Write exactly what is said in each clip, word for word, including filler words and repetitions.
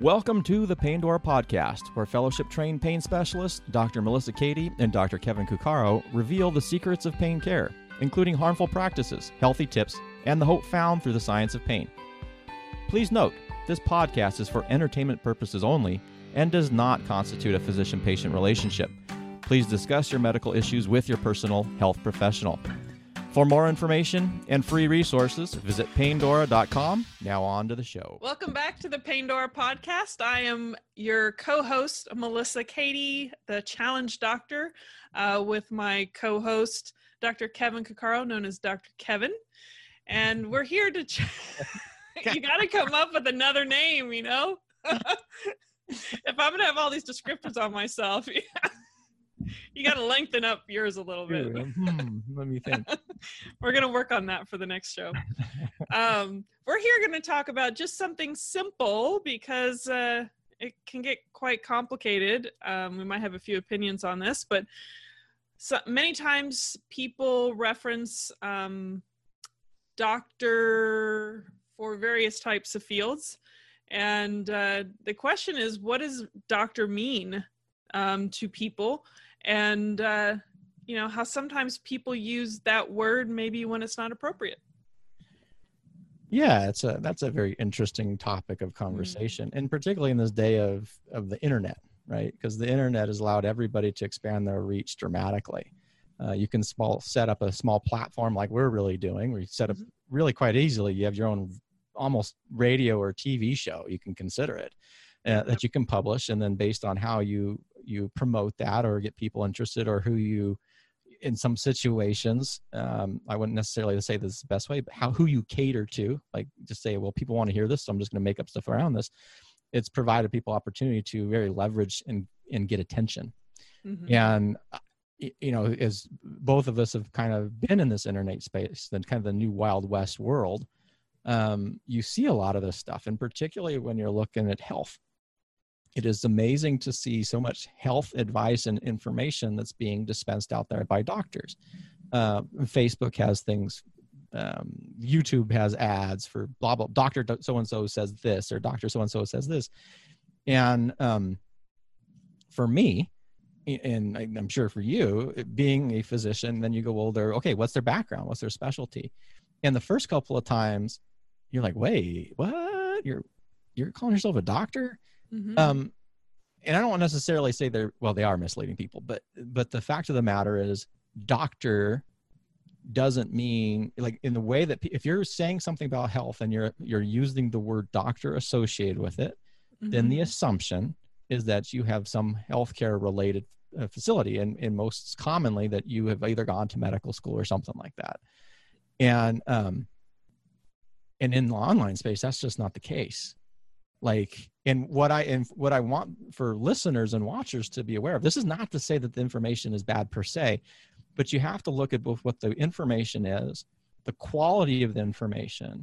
Welcome to the Paindora podcast, where fellowship-trained pain specialists Doctor Melissa Cady and Doctor Kevin Cuccaro reveal the secrets of pain care, including harmful practices, healthy tips, and the hope found through the science of pain. Please note, this podcast is for entertainment purposes only and does not constitute a physician-patient relationship. Please discuss your medical issues with your personal health professional. For more information and free resources, visit paindora dot com. Now on to the show. Welcome back to the Paindora podcast. I am your co-host, Melissa Cady, the challenge doctor, uh, with my co-host, Doctor Kevin Cuccaro, known as Doctor Kevin. And we're here to, ch- you got to come up with another name, you know? If I'm going to have all these descriptors on myself, yeah. You got to lengthen up yours a little bit. Hmm, let me think. We're going to work on that for the next show. Um, we're here going to talk about just something simple because uh, it can get quite complicated. Um, we might have a few opinions on this, but so many times people reference um, doctor for various types of fields. And uh, the question is, what does doctor mean um, to people? And, uh, you know, how sometimes people use that word maybe when it's not appropriate. Yeah, it's a, that's a very interesting topic of conversation, mm-hmm. and particularly in this day of, of the internet, right? Because the internet has allowed everybody to expand their reach dramatically. Uh, you can small set up a small platform like we're really doing, where you set up mm-hmm. really quite easily. You have your own almost radio or T V show, you can consider it, uh, that you can publish. And then based on how you you promote that or get people interested, or who you, in some situations, um, I wouldn't necessarily say this is the best way, but how, who you cater to, like just say, well, people want to hear this, so I'm just going to make up stuff around this. It's provided people opportunity to really leverage and, and get attention. Mm-hmm. And, you know, as both of us have kind of been in this internet space, then kind of the new Wild West world, um, you see a lot of this stuff. And particularly when you're looking at health, it is amazing to see so much health advice and information that's being dispensed out there by doctors. Uh, Facebook has things, um, YouTube has ads for blah, blah, Doctor so-and-so says this, or Doctor so-and-so says this. And um, for me, and I'm sure for you, being a physician, then you go, well, they're, okay, what's their background? What's their specialty? And the first couple of times, you're like, wait, what? You're, you're calling yourself a doctor? Mm-hmm. Um, and I don't necessarily say they're, well, they are misleading people, but, but the fact of the matter is doctor doesn't mean, like, in the way that if you're saying something about health and you're, you're using the word doctor associated with it, mm-hmm. then the assumption is that you have some healthcare related uh, facility. And, and most commonly that you have either gone to medical school or something like that. And, um, and in the online space, that's just not the case. Like, and what I, and what I want for listeners and watchers to be aware of, this is not to say that the information is bad per se, but you have to look at both what the information is, the quality of the information,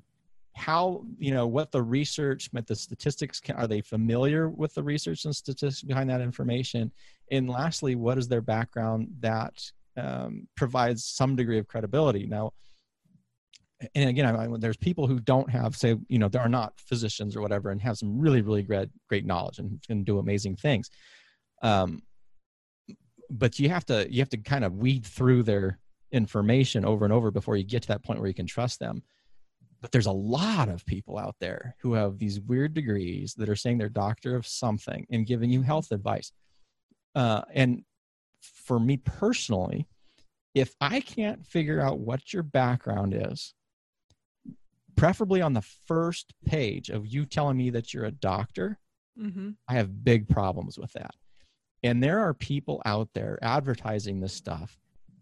how, you know, what the research, what the statistics, can, are they familiar with the research and statistics behind that information? And lastly, what is their background that um, provides some degree of credibility? Now, and again, I, I, there's people who don't have, say, you know, they are not physicians or whatever, and have some really, really great, great knowledge and can do amazing things. Um, but you have to, you have to kind of weed through their information over and over before you get to that point where you can trust them. But there's a lot of people out there who have these weird degrees that are saying they're doctor of something and giving you health advice. Uh, and for me personally, if I can't figure out what your background is, preferably on the first page of you telling me that you're a doctor, mm-hmm. I have big problems with that. And there are people out there advertising this stuff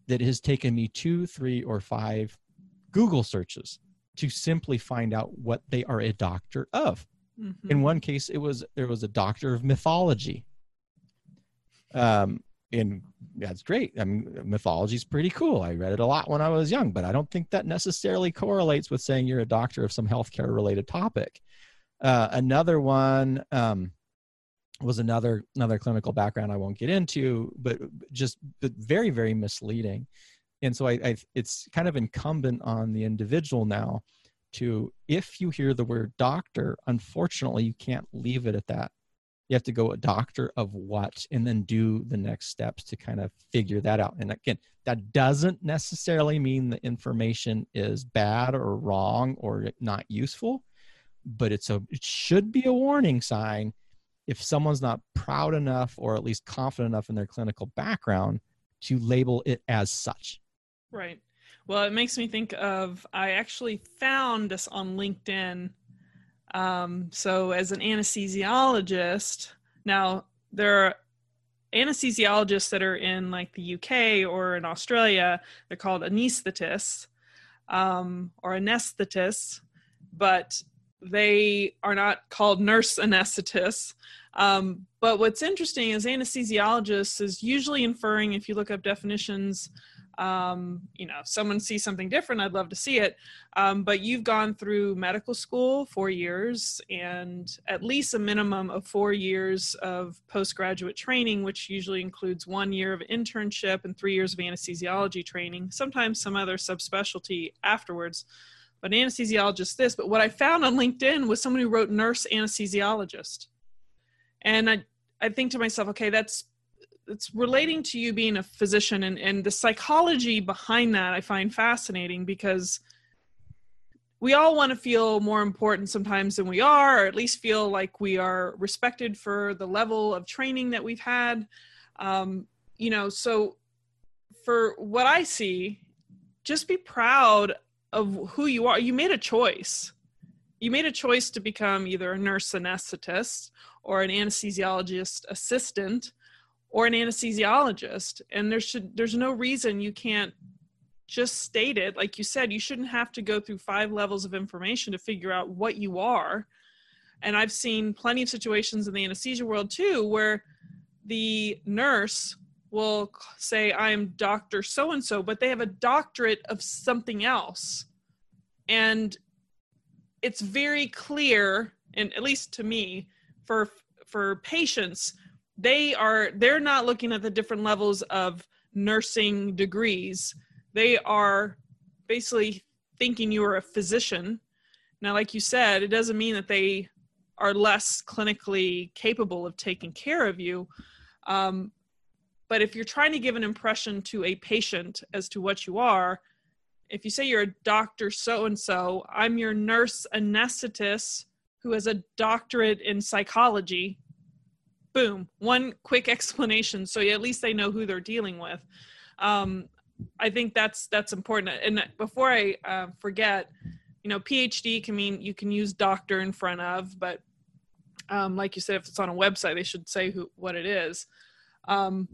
that has taken me two, three, or five Google searches to simply find out what they are a doctor of. Mm-hmm. In one case, it was there was a doctor of mythology. Um, and that's great. I mean, mythology is pretty cool. I read it a lot when I was young, but I don't think that necessarily correlates with saying you're a doctor of some healthcare related topic. Uh, another one um, was another, another clinical background I won't get into, but just but very, very misleading. And so I, I, it's kind of incumbent on the individual now to, if you hear the word doctor, unfortunately, you can't leave it at that. You have to go a doctor of what, and then do the next steps to kind of figure that out. And again, that doesn't necessarily mean the information is bad or wrong or not useful, but it's a, it should be a warning sign if someone's not proud enough or at least confident enough in their clinical background to label it as such. Right. Well, it makes me think of, I actually found this on LinkedIn. Um, so as an anesthesiologist, now there are anesthesiologists that are in like the U K or in Australia, they're called anesthetists, um, or anesthetists, but they are not called nurse anesthetists. Um, but what's interesting is anesthesiologists is usually inferring, if you look up definitions, um, you know, someone sees something different, I'd love to see it. Um, but you've gone through medical school, four years, and at least a minimum of four years of postgraduate training, which usually includes one year of internship and three years of anesthesiology training, sometimes some other subspecialty afterwards, but anesthesiologist this. But what I found on LinkedIn was someone who wrote nurse anesthesiologist. And I, I think to myself, okay, that's, it's relating to you being a physician, and, and the psychology behind that I find fascinating, because we all want to feel more important sometimes than we are, or at least feel like we are respected for the level of training that we've had. Um, you know, so for what I see, just be proud of who you are. You made a choice. You made a choice to become either a nurse anesthetist or an anesthesiologist assistant, or an anesthesiologist. And there should, there's no reason you can't just state it. Like you said, you shouldn't have to go through five levels of information to figure out what you are. And I've seen plenty of situations in the anesthesia world too, where the nurse will say, I am Doctor so-and-so, but they have a doctorate of something else. And it's very clear, and at least to me, for, for patients, They are, they're not looking at the different levels of nursing degrees. They are basically thinking you are a physician. Now, like you said, it doesn't mean that they are less clinically capable of taking care of you. Um, but if you're trying to give an impression to a patient as to what you are, if you say you're a doctor so-and-so, I'm your nurse anesthetist who has a doctorate in psychology, boom, one quick explanation. So at least they know who they're dealing with. Um, I think that's, that's important. And before I uh, forget, you know, PhD can mean you can use doctor in front of, but um, like you said, if it's on a website, they should say who, what it is. Um,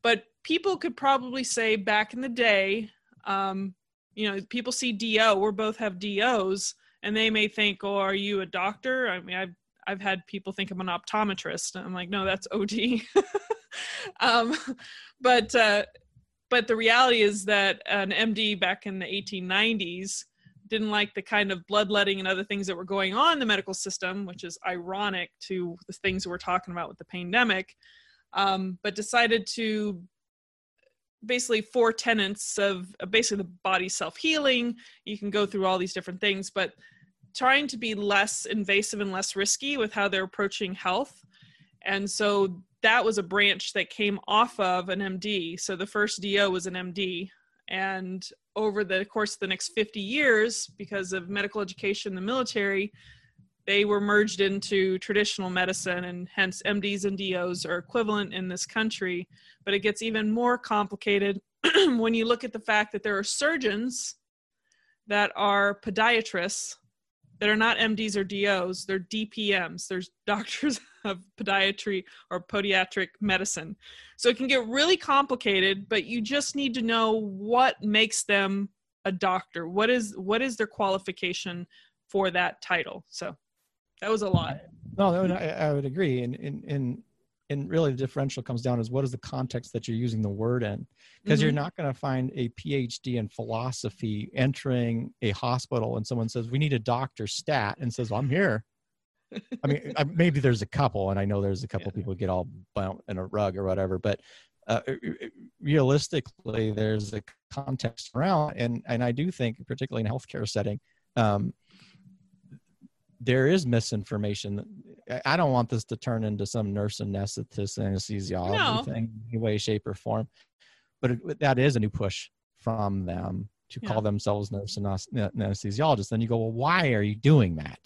but people could probably say back in the day, um, you know, people see D O, we both have D Os, and they may think, oh, are you a doctor? I mean, I've, I've had people think I'm an optometrist. I'm like, no, that's O D. um, but uh, but the reality is that an M D back in the eighteen nineties didn't like the kind of bloodletting and other things that were going on in the medical system, which is ironic to the things we're talking about with the pandemic, um, but decided to basically four tenets of uh, basically the body self-healing. You can go through all these different things, but trying to be less invasive and less risky with how they're approaching health. And so that was a branch that came off of an M D. So the first D O was an M D. And over the course of the next fifty years, because of medical education in the military, they were merged into traditional medicine, and hence M Ds and D Os are equivalent in this country. But it gets even more complicated when you look at the fact that there are surgeons that are podiatrists that are not M Ds or D Os, they're D P Ms. There's doctors of podiatry or podiatric medicine. So it can get really complicated, but you just need to know what makes them a doctor. What is what is their qualification for that title? So that was a lot. No, that would, I, I would agree. And, and, and, and really the differential comes down is what is the context that you're using the word in? Because mm-hmm. you're not going to find a PhD in philosophy entering a hospital and someone says, we need a doctor stat, and says, well, I'm here. I mean, I, maybe there's a couple, and I know there's a couple yeah. people who get all bound in a rug or whatever, but uh, realistically, there's a context around, and, and I do think, particularly in a healthcare setting, um, there is misinformation. I don't want this to turn into some nurse anesthetist anesthesiology no. thing, any way, shape, or form. But it, that is a new push from them to yeah. call themselves nurse anesthesiologists. Then you go, well, why are you doing that?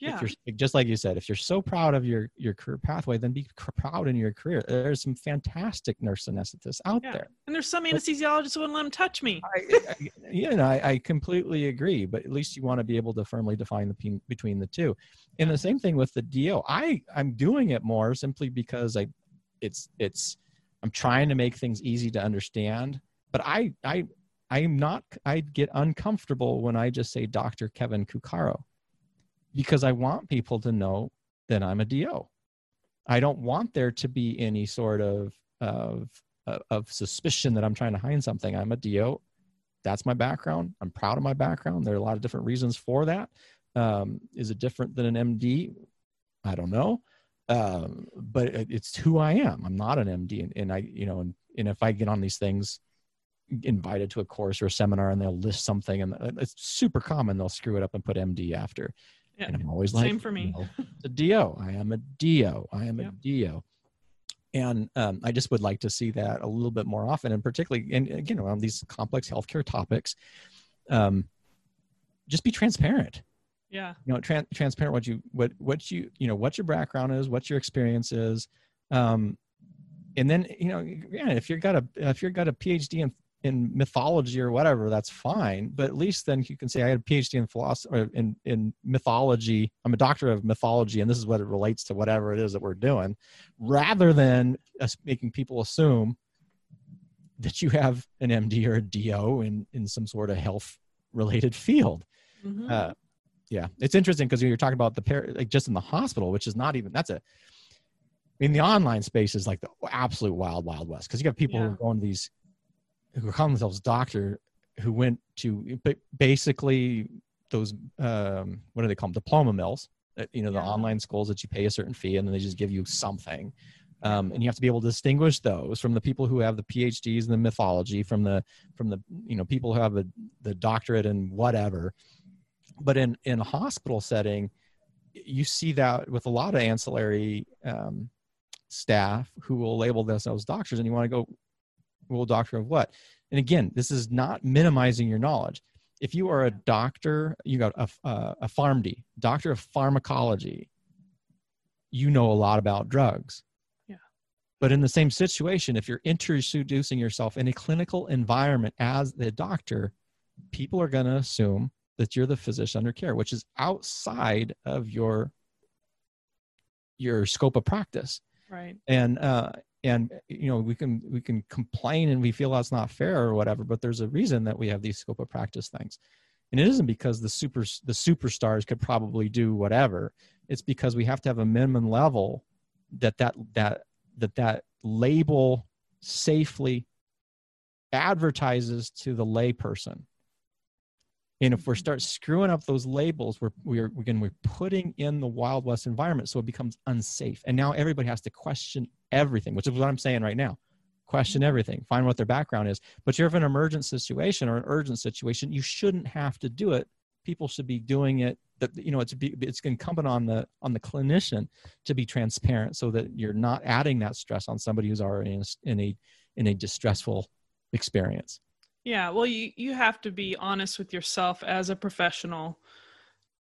Yeah. If you're, just like you said, if you're so proud of your, your career pathway, then be proud in your career. There's some fantastic nurse anesthetists out yeah. there. And there's some anesthesiologists who wouldn't let them touch me. I, I, you know, I, I completely agree, but at least you want to be able to firmly define the p- between the two. And the same thing with the D O. I, I'm doing it more simply because I, it's, it's, I'm trying to make things easy to understand, but I, I, I'm not, I get uncomfortable when I just say Doctor Kevin Cuccaro, because I want people to know that I'm a D O. I don't want there to be any sort of, of, of suspicion that I'm trying to hide something. I'm a D O. That's my background. I'm proud of my background. There are a lot of different reasons for that. Um, is it different than an M D? I don't know. Um, but it's who I am. I'm not an M D. And, and I, you know, and, and if I get on these things, invited to a course or a seminar, and they'll list something, and it's super common, they'll screw it up and put M D after. Yeah. And I'm always like, same for me. No, it's a D O. I am a D O. I am yep. a D O. And um, I just would like to see that a little bit more often, and particularly, and again, around these complex healthcare topics, um, just be transparent. Yeah. You know, trans- transparent what you, what, what you, you know, what your background is, what your experience is. Um, and then, you know, yeah, if you've got a, if you've got a PhD in in mythology or whatever, that's fine. But at least then you can say, I had a PhD in philosophy, or in, in mythology. I'm a doctor of mythology, and this is what it relates to whatever it is that we're doing, rather than us making people assume that you have an M D or a D O in, in some sort of health related field. Mm-hmm. Uh, yeah. It's interesting because you're talking about the par- like just in the hospital, which is not even, that's a, I mean, the online space is like the absolute wild, wild west. Cause you got people yeah. who are going to these, who call themselves doctor, who went to basically those, um, what do they call them? Diploma mills, you know, the yeah. online schools that you pay a certain fee and then they just give you something. Um, and you have to be able to distinguish those from the people who have the PhDs in the mythology, from the, from the, you know, people who have a, the doctorate in whatever. But in, in a hospital setting, you see that with a lot of ancillary um, staff who will label themselves doctors, and you want to go, well, doctor of what? And again, this is not minimizing your knowledge. If you are a doctor, you got a, a, a PharmD, doctor of pharmacology, you know a lot about drugs. Yeah. But in the same situation, if you're introducing yourself in a clinical environment as the doctor, people are going to assume that you're the physician under care, which is outside of your, your scope of practice. Right. And, uh, And, you know, we can, we can complain and we feel that's not fair or whatever, but there's a reason that we have these scope of practice things. And it isn't because the super, the superstars could probably do whatever. It's because we have to have a minimum level that, that, that, that, that label safely advertises to the lay person. And if we start screwing up those labels, we're, we're, again, we're putting in the Wild West environment. So it becomes unsafe. And now everybody has to question everything, which is what I'm saying right now. Question everything, find what their background is. But you have an emergent situation or an urgent situation, you shouldn't have to do it. People should be doing it. That, you know, it's, it's incumbent on the, on the clinician to be transparent so that you're not adding that stress on somebody who's already in, in a, in a distressful experience. Yeah, well, you, you have to be honest with yourself as a professional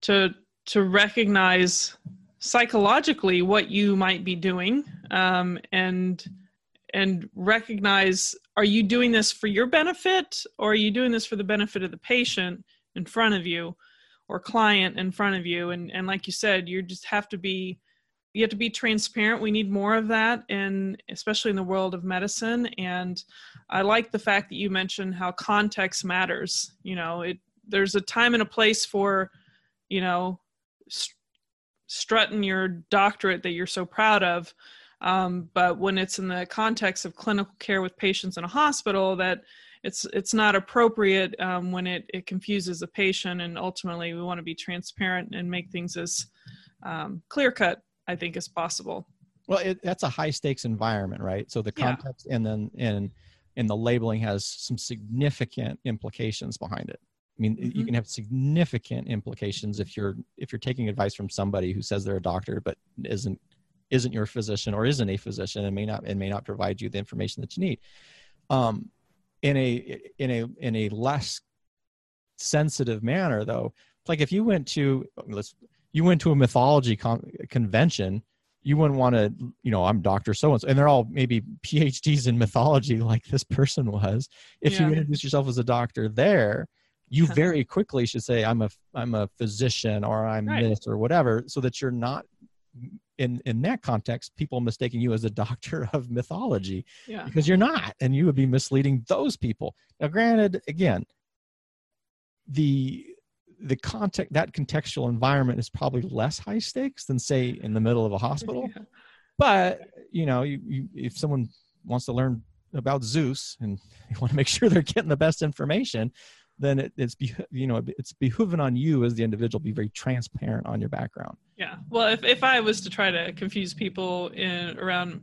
to to recognize psychologically what you might be doing, um, and and recognize, are you doing this for your benefit, or are you doing this for the benefit of the patient in front of you or client in front of you? And and like you said, you just have to be you have to be transparent. We need more of that, and especially in the world of medicine. And I like the fact that you mentioned how context matters. You know, it, there's a time and a place for, you know, st- strutting your doctorate that you're so proud of. Um, but when it's in the context of clinical care with patients in a hospital, that it's, it's not appropriate, um, when it, it confuses the patient. And ultimately we want to be transparent and make things as um, clear-cut, I think, is possible. Well, it, that's a high stakes environment, right? So the context yeah. and then and and the labeling has some significant implications behind it. I mean, mm-hmm. you can have significant implications if you're if you're taking advice from somebody who says they're a doctor but isn't isn't your physician or isn't a physician and may not and may not provide you the information that you need. Um, in a in a in a less sensitive manner, though, like if you went to let's you went to a mythology con- convention, you wouldn't want to, you know, I'm Doctor So-and-so, and they're all maybe P H Ds in mythology, like this person was. If yeah. you introduce yourself as a doctor there, you very quickly should say, I'm a, I'm a physician, or I'm right. this, or whatever, so that you're not, in, in that context, people mistaking you as a doctor of mythology, yeah. because you're not, and you would be misleading those people. Now, granted, again, the, the context, that contextual environment is probably less high stakes than say in the middle of a hospital. Yeah. But you know, you, you, if someone wants to learn about Zeus and you want to make sure they're getting the best information, then it, it's, you know, it's behooving on you as the individual, be very transparent on your background. Yeah. Well, if, if I was to try to confuse people in around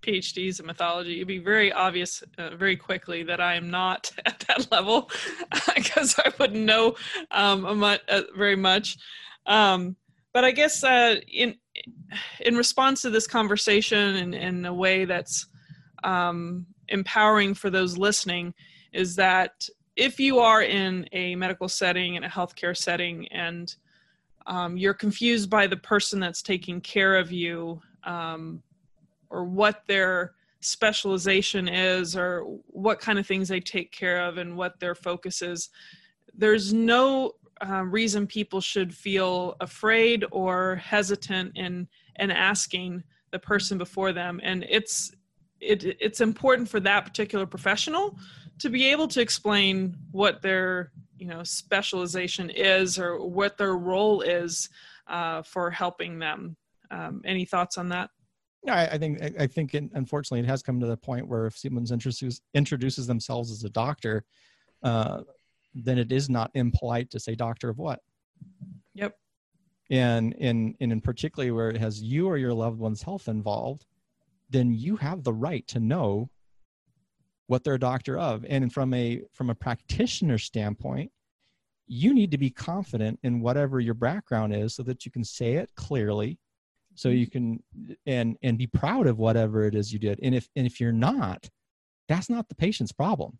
P H Ds in mythology, it'd be very obvious uh, very quickly that I am not at that level because I wouldn't know um, a mu- uh, very much. Um, but I guess uh, in in response to this conversation and in a way that's um, empowering for those listening is that if you are in a medical setting, in a healthcare setting, and um, you're confused by the person that's taking care of you, um, or what their specialization is, or what kind of things they take care of and what their focus is, there's no uh, reason people should feel afraid or hesitant in, in asking the person before them. And it's, it, it's important for that particular professional to be able to explain what their, you know, specialization is or what their role is uh, for helping them. Um, any thoughts on that? Yeah, I, I think I think it, unfortunately it has come to the point where if someone introduces introduces themselves as a doctor, uh, then it is not impolite to say doctor of what. Yep. And in and in particularly where it has you or your loved one's health involved, then you have the right to know what they're a doctor of. And from a from a practitioner standpoint, you need to be confident in whatever your background is so that you can say it clearly. So you can, and and be proud of whatever it is you did. And if and if you're not, that's not the patient's problem.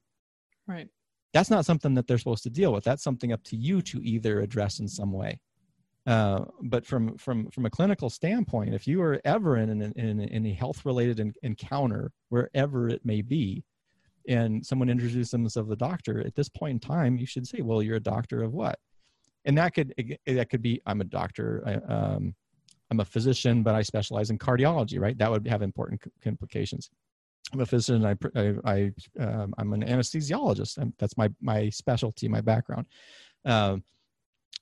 Right. That's not something that they're supposed to deal with. That's something up to you to either address in some way. Uh, but from from from a clinical standpoint, if you are ever in an, in, in a health-related in, encounter, wherever it may be, and someone introduces themselves as a doctor, at this point in time, you should say, well, you're a doctor of what? And that could that could be, I'm a doctor, I, um, I'm a physician, but I specialize in cardiology, right? That would have important implications. I'm a physician. I, I, I, um, I'm an anesthesiologist. I'm, that's my, my specialty, my background. Um,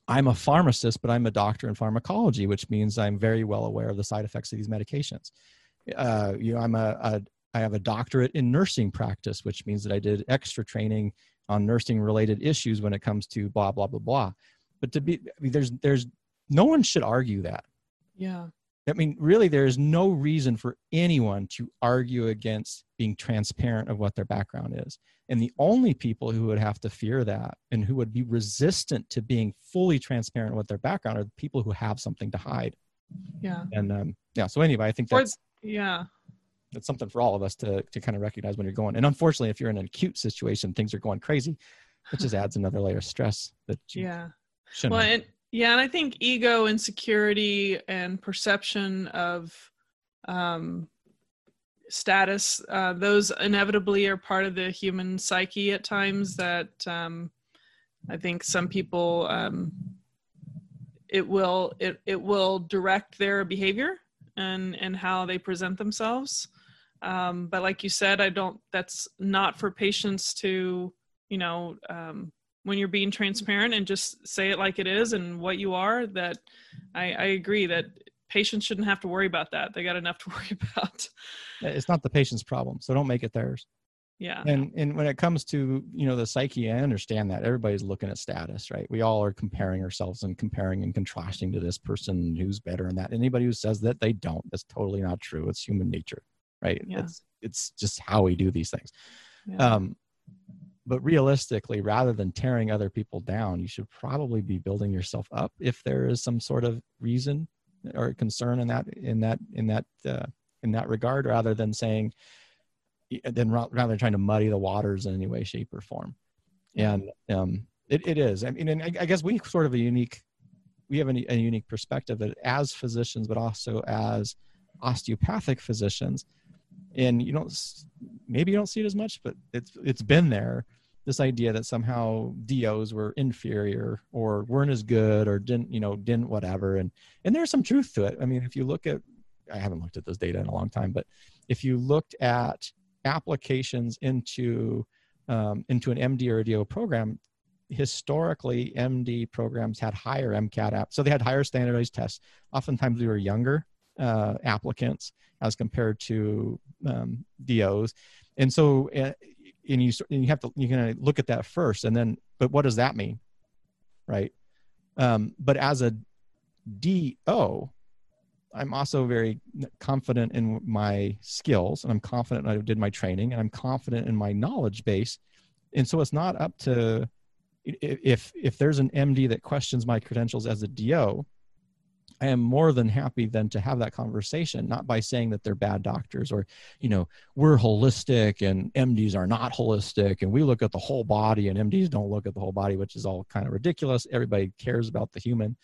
I'm a pharmacist, but I'm a doctor in pharmacology, which means I'm very well aware of the side effects of these medications. Uh, you know, I'm a, a, I have a doctorate in nursing practice, which means that I did extra training on nursing related issues when it comes to blah, blah, blah, blah. But to be, I mean, there's, there's no one should argue that. Yeah. I mean, really, there is no reason for anyone to argue against being transparent of what their background is. And the only people who would have to fear that and who would be resistant to being fully transparent with their background are the people who have something to hide. Yeah. And um, yeah, so anyway, I think that's, yeah. that's something for all of us to, to kind of recognize when you're going. And unfortunately, if you're in an acute situation, things are going crazy. It just adds another layer of stress that you yeah. shouldn't well, it- Yeah, and I think ego, insecurity, and perception of um, status, uh, those inevitably are part of the human psyche at times that um, I think some people, um, it will it it will direct their behavior and, and how they present themselves. Um, but like you said, I don't, that's not for patients to, you know, um, when you're being transparent and just say it like it is and what you are, that I, I agree that patients shouldn't have to worry about that. They got enough to worry about. It's not the patient's problem, so don't make it theirs. Yeah. And and when it comes to, you know, the psyche, I understand that everybody's looking at status, right? We all are comparing ourselves and comparing and contrasting to this person who's better and that. Anybody who says that they don't, that's totally not true. It's human nature, right? Yeah. It's, it's just how we do these things. Yeah. Um, But realistically, rather than tearing other people down, you should probably be building yourself up if there is some sort of reason or concern in that in that in that uh, in that regard, rather than saying, then rather than trying to muddy the waters in any way, shape, or form. And um, it it is. I mean, and I, I guess we sort of a unique, we have a, a unique perspective that as physicians, but also as osteopathic physicians. And you don't, maybe you don't see it as much, but it's it's been there. This idea that somehow D Os were inferior or weren't as good or didn't, you know, didn't whatever. And and there's some truth to it. I mean, if you look at, I haven't looked at those data in a long time, but if you looked at applications into um, into an M D or a D O program, historically M D programs had higher MCAT apps, so they had higher standardized tests. Oftentimes we were younger uh, applicants as compared to um, D Os. And so, and you, and you have to, you can look at that first and then, but what does that mean? Right. Um, but as a D O, I'm also very confident in my skills, and I'm confident I did my training, and I'm confident in my knowledge base. And so it's not up to, if, if there's an M D that questions my credentials as a D O, I am more than happy then to have that conversation, not by saying that they're bad doctors or, you know, we're holistic and M Ds are not holistic and we look at the whole body and M Ds don't look at the whole body, which is all kind of ridiculous. Everybody cares about the human,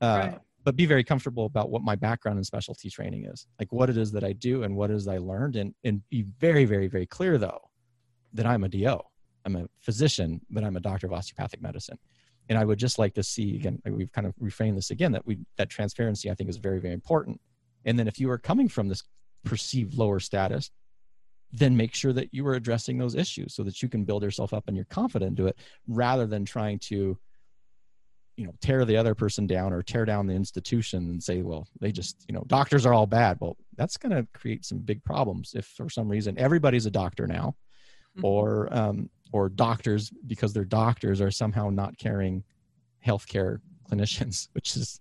uh, right. But be very comfortable about what my background and specialty training is, like what it is that I do and what it is I learned, and, and be very, very, very clear though, that I'm a D O, I'm a physician, but I'm a doctor of osteopathic medicine. And I would just like to see, again, we've kind of reframed this again, that we that transparency, I think, is very, very important. And then if you are coming from this perceived lower status, then make sure that you are addressing those issues so that you can build yourself up and you're confident to it, rather than trying to, you know, tear the other person down or tear down the institution and say, well, they just, you know, doctors are all bad. Well, that's going to create some big problems if for some reason everybody's a doctor now, mm-hmm. or, um, or doctors, because they're doctors, are somehow not caring healthcare clinicians, which is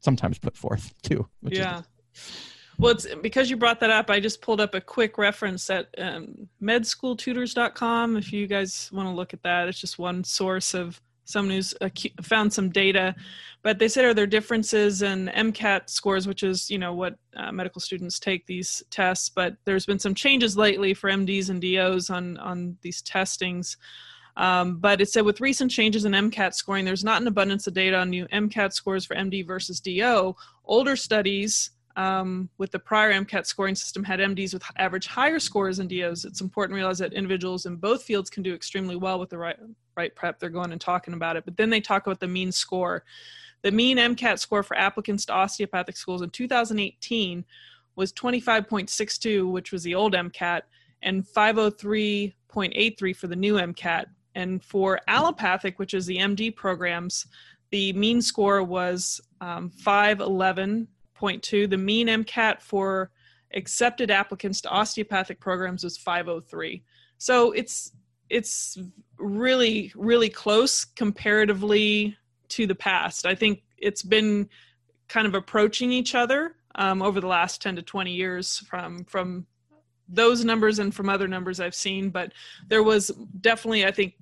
sometimes put forth too. Which yeah. Is- well, it's because you brought that up. I just pulled up a quick reference at um, med school tutors dot com. If you guys want to look at that, it's just one source of someone who's acu- found some data, but they said, are there differences in MCAT scores, which is, you know, what uh, medical students take these tests, but there's been some changes lately for M Ds and D Os on, on these testings. Um, but it said with recent changes in MCAT scoring, there's not an abundance of data on new MCAT scores for M D versus D O. Older studies Um, with the prior MCAT scoring system had M Ds with average higher scores than D Os. It's important to realize that individuals in both fields can do extremely well with the right, right prep. They're going and talking about it, but then they talk about the mean score. The mean MCAT score for applicants to osteopathic schools in two thousand eighteen was twenty-five point six two, which was the old MCAT, and five oh three point eight three for the new MCAT. And for allopathic, which is the M D programs, the mean score was um, five eleven. Two. The mean MCAT for accepted applicants to osteopathic programs was five oh three. So it's it's really, really close comparatively to the past. I think it's been kind of approaching each other um, over the last ten to twenty years from, from those numbers and from other numbers I've seen. But there was definitely, I think,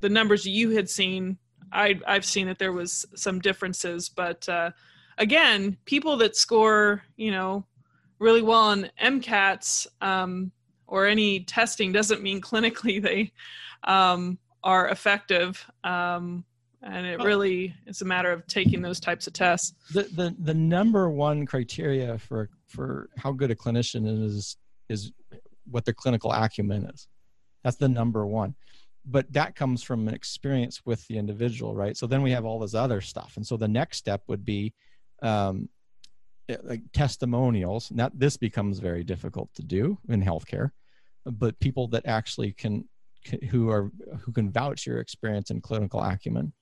the numbers you had seen, I, I've seen that there was some differences, but uh, again, people that score, you know, really well on MCATs um, or any testing doesn't mean clinically they um, are effective. Um, and it really is a matter of taking those types of tests. The the, the number one criteria for, for how good a clinician is is what their clinical acumen is. That's the number one. But that comes from an experience with the individual, right? So then we have all this other stuff. And so the next step would be um, like testimonials. Now this becomes very difficult to do in healthcare, but people that actually can, can, who are, who can vouch your experience in clinical acumen.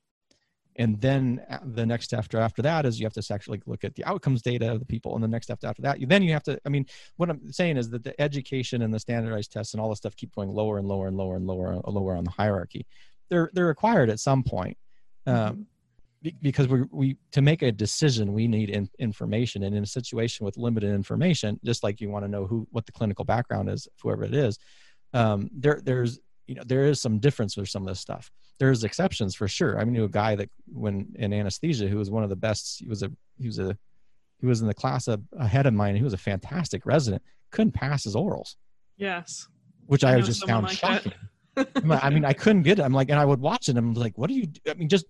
And then the next step after, after that is you have to actually look at the outcomes data of the people. And the next step after that, you, then you have to, I mean, what I'm saying is that the education and the standardized tests and all this stuff keep going lower and lower and lower and lower, lower on the hierarchy. They're, they're required at some point. Um, Because we we to make a decision, we need in, information, and in a situation with limited information, just like you want to know who what the clinical background is, whoever it is, um, there there's you know, there is some difference with some of this stuff. There's exceptions for sure. I knew a guy that when in anesthesia, who was one of the best, he was a, he was a, he was in the class of, ahead of mine. He was a fantastic resident, couldn't pass his orals. Yes. Which I, I just found like shocking. I mean, I couldn't get it. I'm like, and I would watch it. And I'm like, what are you, do? I mean, just,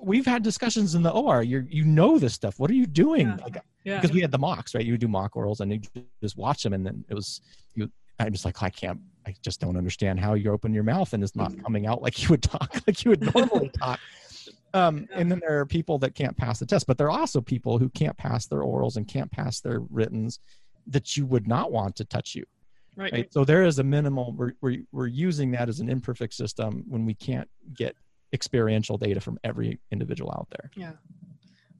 we've had discussions in the O R. You're, you know this stuff. What are you doing? Yeah. Like, yeah. Because we had the mocks, right? You would do mock orals and you just watch them. And then it was, you, I'm just like, I can't, I just don't understand how you open your mouth and it's not coming out like you would talk, like you would normally talk. Um, yeah. And then there are people that can't pass the test, but there are also people who can't pass their orals and can't pass their writtens that you would not want to touch you. Right. Right? So there is a minimal, we're, we're, we're using that as an imperfect system when we can't get experiential data from every individual out there. Yeah.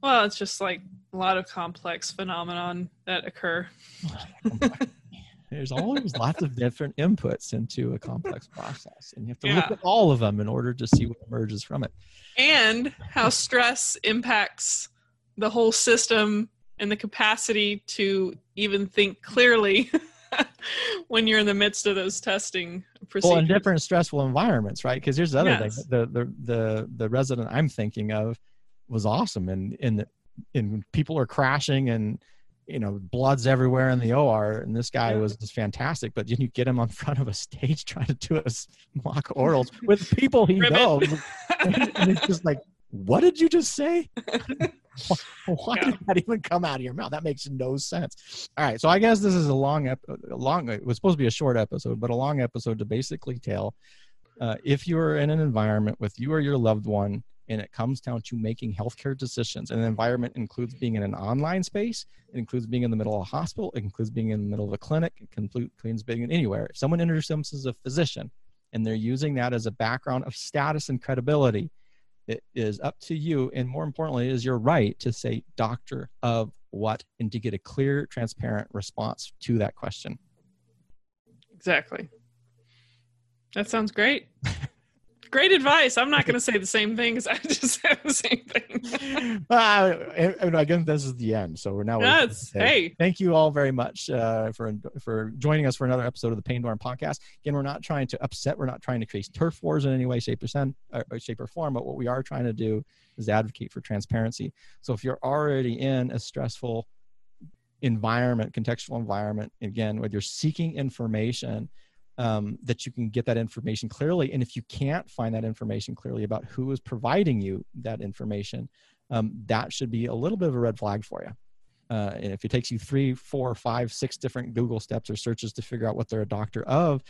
Well, it's just like a lot of complex phenomenon that occur. There's always lots of different inputs into a complex process, and you have to yeah. look at all of them in order to see what emerges from it. And how stress impacts the whole system and the capacity to even think clearly when you're in the midst of those testing procedures. Well, in different stressful environments, right? Because here's the other yes. thing: the, the the the resident I'm thinking of was awesome, and and and people are crashing and. You know, blood's everywhere in the O R, and this guy yeah. was just fantastic. But then you get him on front of a stage trying to do a mock orals with people he knows, and, and it's just like, what did you just say? Why, why yeah. did that even come out of your mouth? That makes no sense. All right, so I guess this is a long, ep- a long. It was supposed to be a short episode, but a long episode to basically tell uh, if you are in an environment with you or your loved one. And it comes down to making healthcare decisions. And the environment includes being in an online space. It includes being in the middle of a hospital. It includes being in the middle of a clinic. It includes being anywhere. If someone enters themselves as a physician and they're using that as a background of status and credibility, it is up to you. And more importantly, it is your right to say doctor of what and to get a clear, transparent response to that question. Exactly. That sounds great. Great advice. I'm not going to say the same thing because I just said the same thing. Well, I, I, I guess this is the end. So we're now. Yes. Hey. Thank you all very much uh, for for joining us for another episode of the Paindora podcast. Again, we're not trying to upset. We're not trying to create turf wars in any way, shape or, sen, or shape or form. But what we are trying to do is advocate for transparency. So if you're already in a stressful environment, contextual environment, again, when you're seeking information. Um, that you can get that information clearly. And if you can't find that information clearly about who is providing you that information, um, that should be a little bit of a red flag for you. Uh, and if it takes you three, four, five, six different Google steps or searches to figure out what they're a doctor of,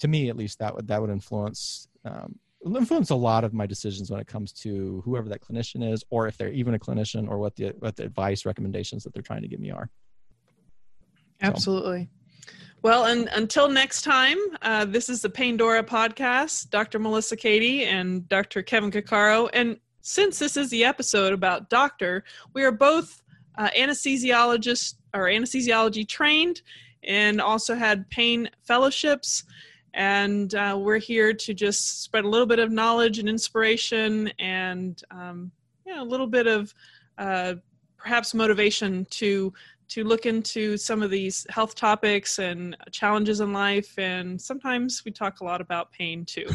to me, at least that would, that would influence, um, influence a lot of my decisions when it comes to whoever that clinician is, or if they're even a clinician or what the, what the advice recommendations that they're trying to give me are. Absolutely. So. Well, and until next time, uh, this is the Paindora podcast, Doctor Melissa Cady and Doctor Kevin Cuccaro. And since this is the episode about doctor, we are both uh, anesthesiologists or anesthesiology trained and also had pain fellowships. And uh, we're here to just spread a little bit of knowledge and inspiration and um, yeah, a little bit of uh, perhaps motivation to to look into some of these health topics and challenges in life. And sometimes we talk a lot about pain too.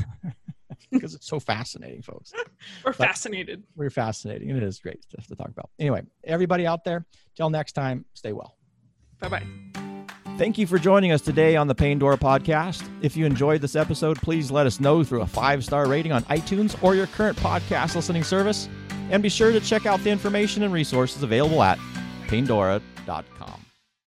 Because it's so fascinating, folks. We're but fascinated. We're fascinating. And it is great stuff to talk about. Anyway, everybody out there, till next time, stay well. Bye-bye. Thank you for joining us today on the Paindora podcast. If you enjoyed this episode, please let us know through a five-star rating on iTunes or your current podcast listening service. And be sure to check out the information and resources available at Paindora dot com.